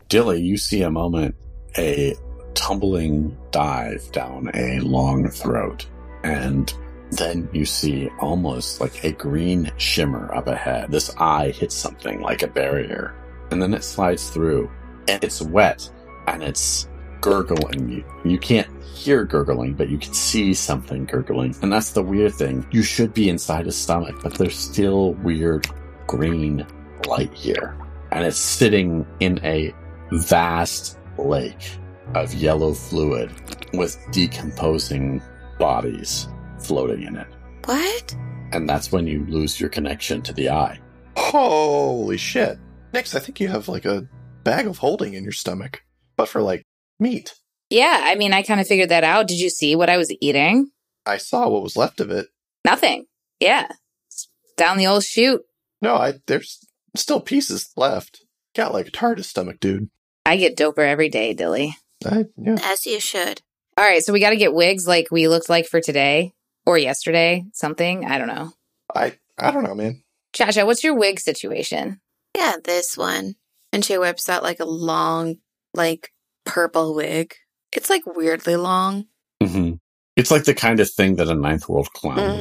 Dilly, you see a moment, a tumbling dive down a long throat. And then you see almost like a green shimmer up ahead. This eye hits something like a barrier. And then it slides through. And it's wet. And it's gurgling. You can't hear gurgling, but you can see something gurgling. And that's the weird thing. You should be inside his stomach, but there's still weird green light here. And it's sitting in a vast lake of yellow fluid with decomposing bodies floating in it. What? And that's when you lose your connection to the eye. Holy shit. Nyx, I think you have like a bag of holding in your stomach, but for like meat. Yeah, I mean, I kind of figured that out. Did you see what I was eating? I saw what was left of it. Nothing. Yeah. It's down the old chute. No, there's still pieces left. Got like a TARDIS stomach, dude. I get doper every day, Dilly. Yeah. As you should. All right, so we got to get wigs like we looked like for today or yesterday, something. I don't know. I don't know, man. Cha-Cha, what's your wig situation? Yeah, this one. And she whips out like a long, like purple wig. It's like weirdly long. Mm-hmm. It's like the kind of thing that a ninth world clown would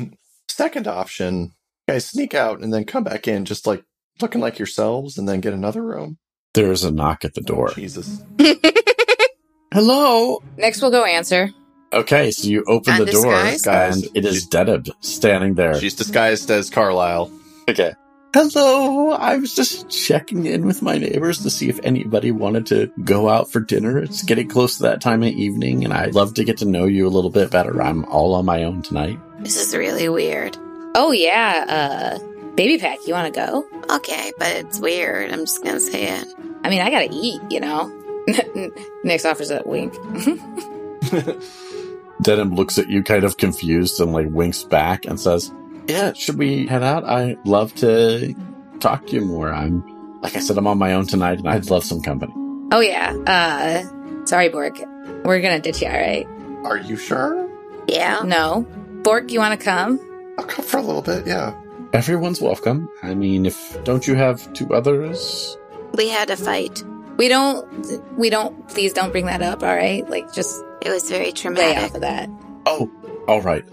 wear. Second option, guys, sneak out and then come back in just like looking like yourselves and then get another room. There is a knock at the door. Oh, Jesus. Hello? Next we'll go answer. Okay, so you open the door and it is Dedeb standing there. She's disguised as Carlisle. Okay. Hello, I was just checking in with my neighbors to see if anybody wanted to go out for dinner. It's getting close to that time of evening, and I'd love to get to know you a little bit better. I'm all on my own tonight. This is really weird. Oh, yeah, Baby Pack, you want to go? Okay, but it's weird. I'm just going to say it. I mean, I got to eat, you know. Nyx offers a wink. Denim looks at you kind of confused and, like, winks back and says, yeah, should we head out? I'd love to talk to you more. Like I said, I'm on my own tonight, and I'd love some company. Oh, yeah. Sorry, Bork. We're going to ditch you, all right? Are you sure? Yeah. No. Bork, you want to come? I'll come for a little bit, yeah. Everyone's welcome. I mean, don't you have two others? We had a fight. We don't, please don't bring that up, all right? Like, just... It was very traumatic. Lay off of that. Oh, All right.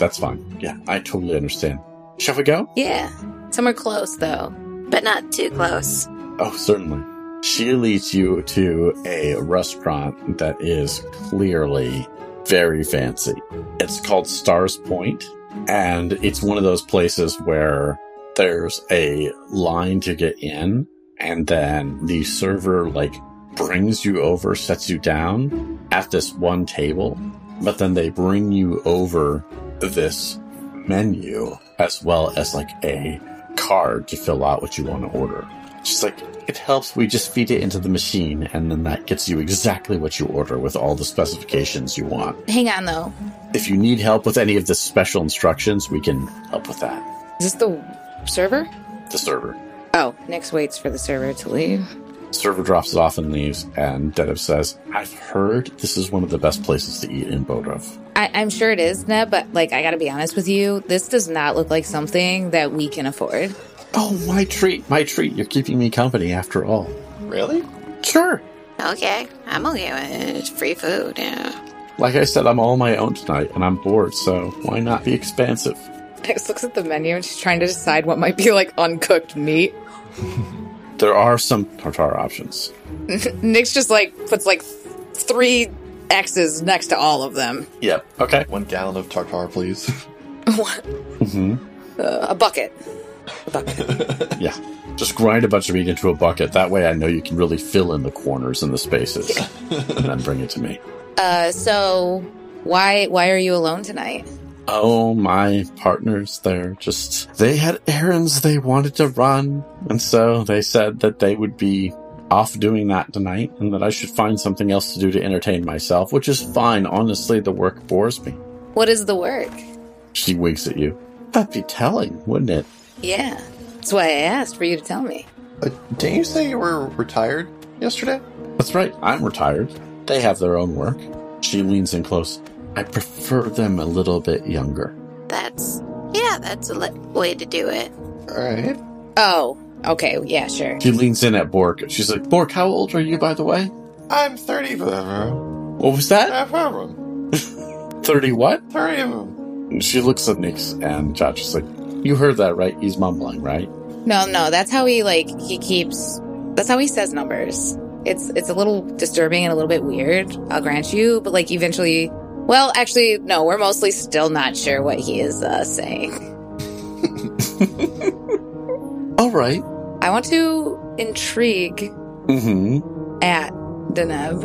That's fine. Yeah, I totally understand. Shall we go? Yeah. Somewhere close, though. But not too close. Oh, certainly. She leads you to a restaurant that is clearly very fancy. It's called Stars Point, and it's one of those places where there's a line to get in, and then the server, like, brings you over, sets you down at this one table. But then they bring you over this menu as well as like a card to fill out what you want to order. She's like, it helps. We just feed it into the machine and then that gets you exactly what you order with all the specifications you want. Hang on though. If you need help with any of the special instructions, we can help with that. Is this the server? The server. Oh, Nyx waits for the server to leave. Server drops it off and leaves, and Dedeb says, I've heard this is one of the best places to eat in Bodrov. I'm sure it is, Neb, but, like, I gotta be honest with you, this does not look like something that we can afford. Oh, my treat. You're keeping me company after all. Really? Sure. Okay, I'm okay with free food, yeah. Like I said, I'm all my own tonight, and I'm bored, so why not be expansive? Nyx looks at the menu, and she's trying to decide what might be, like, uncooked meat. There are some tartare options. Nyx just, like, puts, like, 3 X's next to all of them. Yep. Okay. 1 gallon of tartare, please. What? Mm-hmm. A bucket. A bucket. Yeah. Just grind a bunch of meat into a bucket. That way I know you can really fill in the corners and the spaces. And then bring it to me. So why are you alone tonight? Oh, my partners, they had errands they wanted to run. And so they said that they would be off doing that tonight and that I should find something else to do to entertain myself, which is fine. Honestly, the work bores me. What is the work? She winks at you. That'd be telling, wouldn't it? Yeah. That's why I asked for you to tell me. Didn't you say you were retired yesterday? That's right. I'm retired. They have their own work. She leans in close. I prefer them a little bit younger. That's a way to do it. All right. Oh, okay. Yeah, sure. She leans in at Bork. She's like, Bork, how old are you, by the way? I'm 30 of them. What was that? 30 what? 30 of them. She looks at Nyx and Josh is like, you heard that, right? He's mumbling, right? No. That's how he, that's how he says numbers. It's a little disturbing and a little bit weird, I'll grant you, but eventually, well, actually, no, we're mostly still not sure what he is saying. All right. I want to intrigue at Deneb.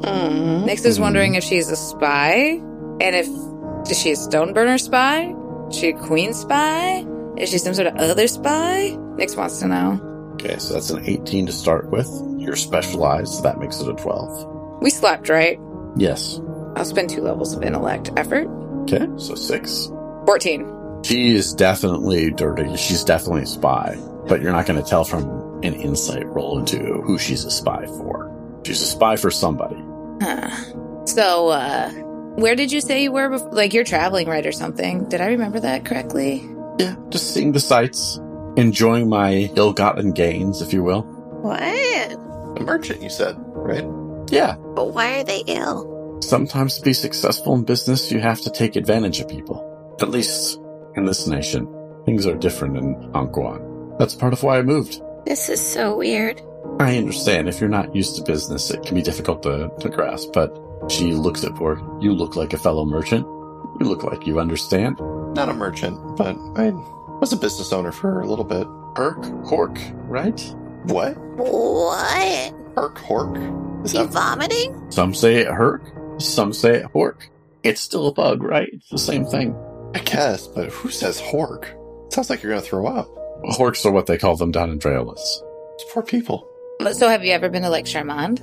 Mm-hmm. Nyx is wondering if she's a spy, and is she a Stoneburner spy? Is she a queen spy? Is she some sort of other spy? Nyx wants to know. Okay, so that's an 18 to start with. You're specialized, so that makes it a 12. We slept, right? Yes. I'll spend 2 levels of intellect effort. Okay, so 6. 14. She is definitely dirty. She's definitely a spy. But you're not going to tell from an insight roll into who she's a spy for. She's a spy for somebody. Huh. So, where did you say you were before? You're traveling, right, or something. Did I remember that correctly? Yeah, just seeing the sights. Enjoying my ill-gotten gains, if you will. What? A merchant, you said, right? Yeah. But why are they ill? Sometimes to be successful in business, you have to take advantage of people. At least in this nation. Things are different in Angkor. That's part of why I moved. This is so weird. I understand. If you're not used to business, it can be difficult to grasp. But she looks at Borg. You look like a fellow merchant. You look like you understand. Not a merchant, but I... was a business owner for a little bit. Hork, right? What? What? Hork. Is he vomiting? Some say it Herc, some say it Hork. It's still a bug, right? It's the same thing. I guess, but who says Hork? It sounds like you're going to throw up. Horks are what they call them down in Draelis. It's poor people. So have you ever been to Lake Charmand?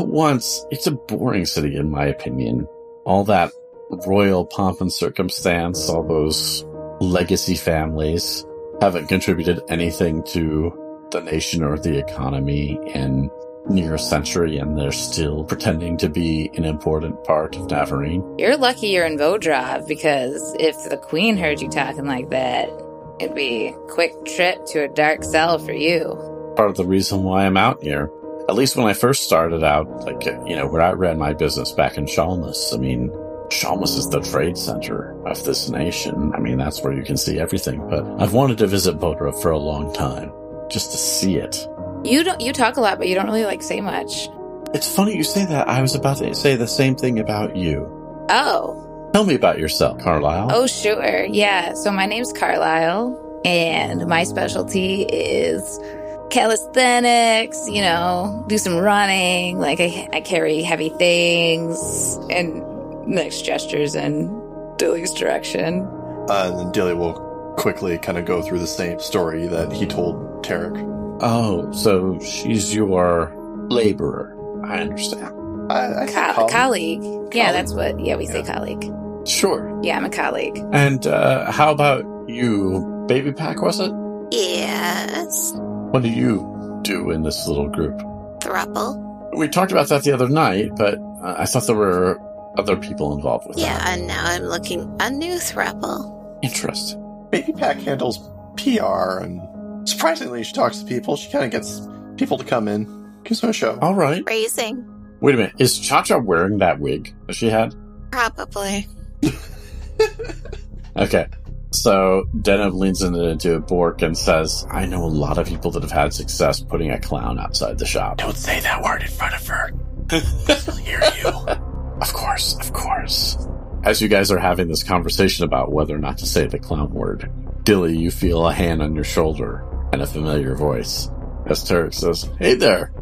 Once. It's a boring city, in my opinion. All that royal pomp and circumstance, all those... legacy families haven't contributed anything to the nation or the economy in near a century, and they're still pretending to be an important part of Navarine. You're lucky you're in Vodrov, because if the queen heard you talking like that, it'd be a quick trip to a dark cell for you. Part of the reason why I'm out here, at least when I first started out, where I ran my business back in Shalmas, Shalmas is the trade center of this nation. That's where you can see everything. But I've wanted to visit Bodra for a long time, just to see it. You talk a lot, but you don't really, say much. It's funny you say that. I was about to say the same thing about you. Oh. Tell me about yourself, Carlisle. Oh, sure. Yeah. So my name's Carlisle, and my specialty is... calisthenics, do some running. I carry heavy things, and... Nyx gestures in Dilly's direction. And then Dilly will quickly kind of go through the same story that he told Tarek. Oh, so she's your laborer. I understand. I colleague. Yeah, that's what... Yeah, we say colleague. Sure. Yeah, I'm a colleague. And how about you? Baby Pack, was it? Yes. What do you do in this little group? Thruple. We talked about that the other night, but I thought there were... other people involved with that. Yeah, and now I'm looking a new throuple. Interesting. Baby Pack handles PR, and surprisingly, she talks to people. She kind of gets people to come in. Gives them a show. All right. Raising. Wait a minute. Is Cha-Cha wearing that wig that she had? Probably. Okay. So Deneb leans into Bork and says, I know a lot of people that have had success putting a clown outside the shop. Don't say that word in front of her. She'll hear you. Of course, of course. As you guys are having this conversation about whether or not to say the clown word, Dilly, you feel a hand on your shoulder and a familiar voice. As Tarek says, hey there.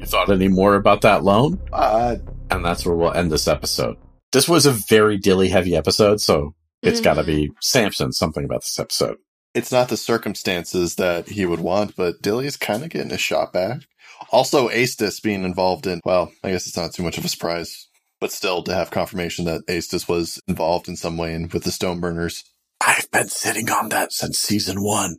You thought any more about that loan? And that's where we'll end this episode. This was a very Dilly-heavy episode, so it's got to be Samson, something about this episode. It's not the circumstances that he would want, but Dilly's kind of getting his shot back. Also, Aestus being involved in, well, I guess it's not too much of a surprise, but still to have confirmation that Aestus was involved in some way with the Stoneburners. I've been sitting on that since season 1.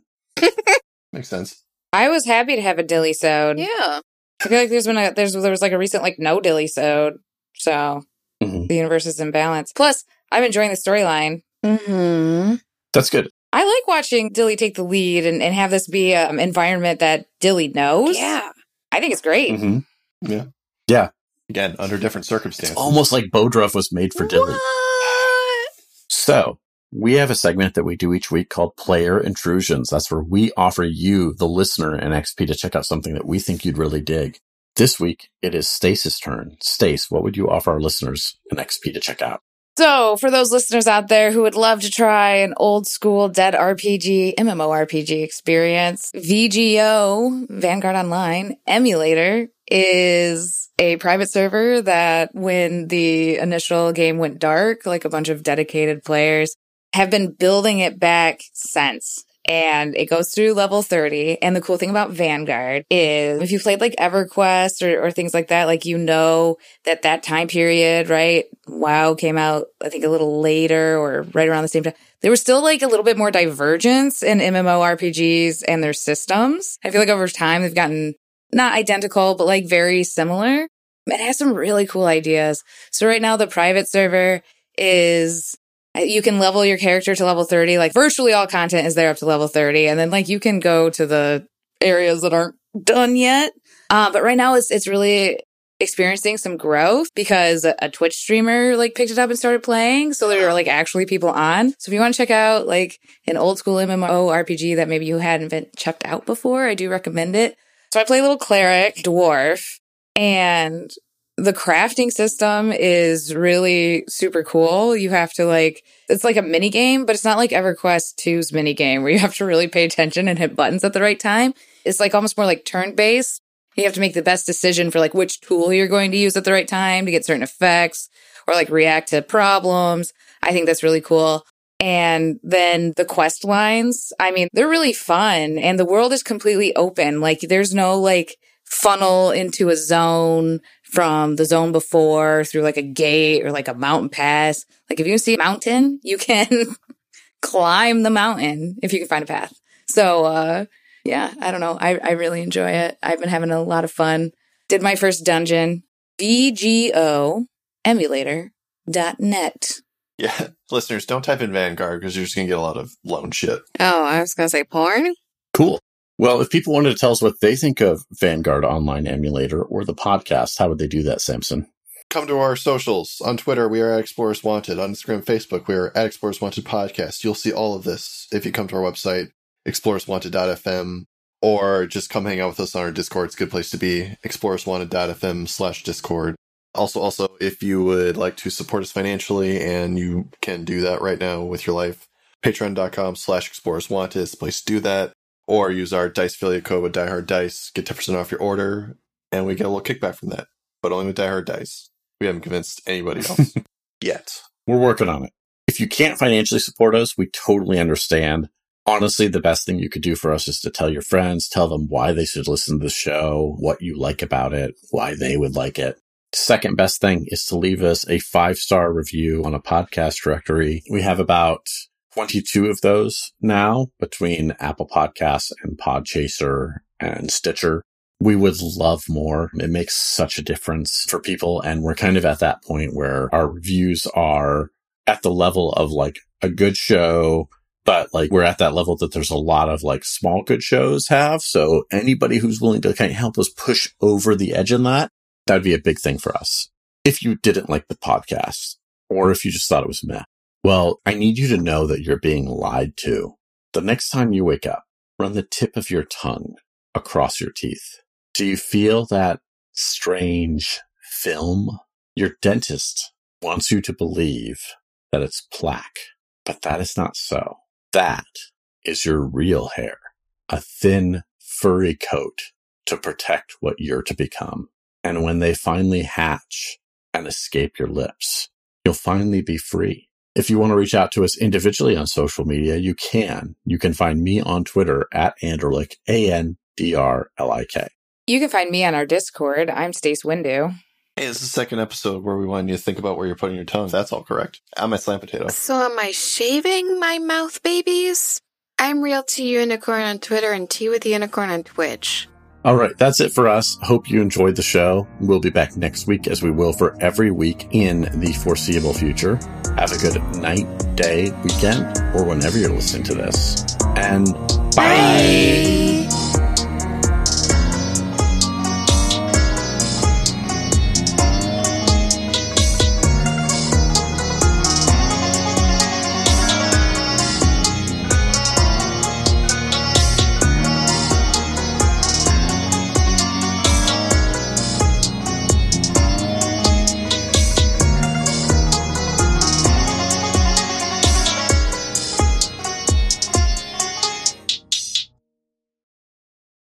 Makes sense. I was happy to have a Dilly-sode. Yeah. I feel like there was a recent no Dilly-sode, so the universe is in balance. Plus, I'm enjoying the storyline. Mm-hmm. That's good. I like watching Dilly take the lead and have this be an environment that Dilly knows. Yeah. I think it's great. Mm-hmm. Yeah. Yeah. Again, under different circumstances. It's almost like Bodruff was made for Dilly. What? So, we have a segment that we do each week called Player Intrusions. That's where we offer you, the listener, an XP to check out something that we think you'd really dig. This week, it is Stace's turn. Stace, what would you offer our listeners an XP to check out? So, for those listeners out there who would love to try an old-school dead RPG, MMORPG experience, VGO, Vanguard Online, emulator is a private server that when the initial game went dark, like a bunch of dedicated players have been building it back since. And it goes through level 30. And the cool thing about Vanguard is if you played like EverQuest or things like that, like, you know, that time period, right? WoW came out, I think, a little later or right around the same time. There was still like a little bit more divergence in MMORPGs and their systems. I feel like over time they've gotten not identical, but like very similar. It has some really cool ideas. So right now the private server is... You can level your character to level 30. Like, virtually all content is there up to level 30. And then, like, you can go to the areas that aren't done yet. But right now, it's really experiencing some growth because a Twitch streamer, like, picked it up and started playing. So there are, like, actually people on. So if you want to check out, like, an old-school MMORPG that maybe you hadn't been checked out before, I do recommend it. So I play a little cleric, dwarf, and... The crafting system is really super cool. You have to, like, it's like a mini game, but it's not like EverQuest 2's mini game where you have to really pay attention and hit buttons at the right time. It's like almost more like turn-based. You have to make the best decision for like which tool you're going to use at the right time to get certain effects or like react to problems. I think that's really cool. And then the quest lines, I mean, they're really fun and the world is completely open. Like, there's no like funnel into a zone from the zone before through like a gate or like a mountain pass. Like, if you see a mountain, you can climb the mountain if you can find a path. So, yeah, I don't know. I really enjoy it. I've been having a lot of fun. Did my first dungeon. VGOemulator.net. Yeah. Listeners, don't type in Vanguard because you're just going to get a lot of loan shit. Oh, I was going to say porn. Cool. Well, if people wanted to tell us what they think of Vanguard Online Emulator or the podcast, how would they do that, Samson? Come to our socials. On Twitter, we are at Explorers Wanted. On Instagram, Facebook, we are at Explorers Wanted Podcast. You'll see all of this if you come to our website, explorerswanted.fm, or just come hang out with us on our Discord. It's a good place to be, explorerswanted.fm/Discord. Also, if you would like to support us financially, and you can do that right now with your life, patreon.com/explorerswanted is the place to do that. Or use our Dice affiliate code with Die Hard Dice, get 10% off your order, and we get a little kickback from that. But only with Die Hard Dice. We haven't convinced anybody else yet. We're working on it. If you can't financially support us, we totally understand. Honestly, the best thing you could do for us is to tell your friends, tell them why they should listen to the show, what you like about it, why they would like it. Second best thing is to leave us a 5-star review on a podcast directory. We have about 22 of those now between Apple Podcasts and Podchaser and Stitcher. We would love more. It makes such a difference for people. And we're kind of at that point where our reviews are at the level of like a good show, but like we're at that level that there's a lot of like small good shows have. So anybody who's willing to kind of help us push over the edge in that'd be a big thing for us. If you didn't like the podcast, or if you just thought it was meh, well, I need you to know that you're being lied to. The next time you wake up, run the tip of your tongue across your teeth. Do you feel that strange film? Your dentist wants you to believe that it's plaque, but that is not so. That is your real hair, a thin, furry coat to protect what you're to become. And when they finally hatch and escape your lips, you'll finally be free. If you want to reach out to us individually on social media, you can. You can find me on Twitter at Andrlik, A-N-D-R-L-I-K. You can find me on our Discord. I'm Stace Windu. Hey, this is the second episode where we want you to think about where you're putting your tongue. That's all correct. I'm at Slam Potato. So am I shaving my mouth, babies? I'm Real Tea Unicorn on Twitter and Tea with Unicorn on Twitch. All right, that's it for us. Hope you enjoyed the show. We'll be back next week, as we will for every week in the foreseeable future. Have a good night, day, weekend, or whenever you're listening to this. And bye!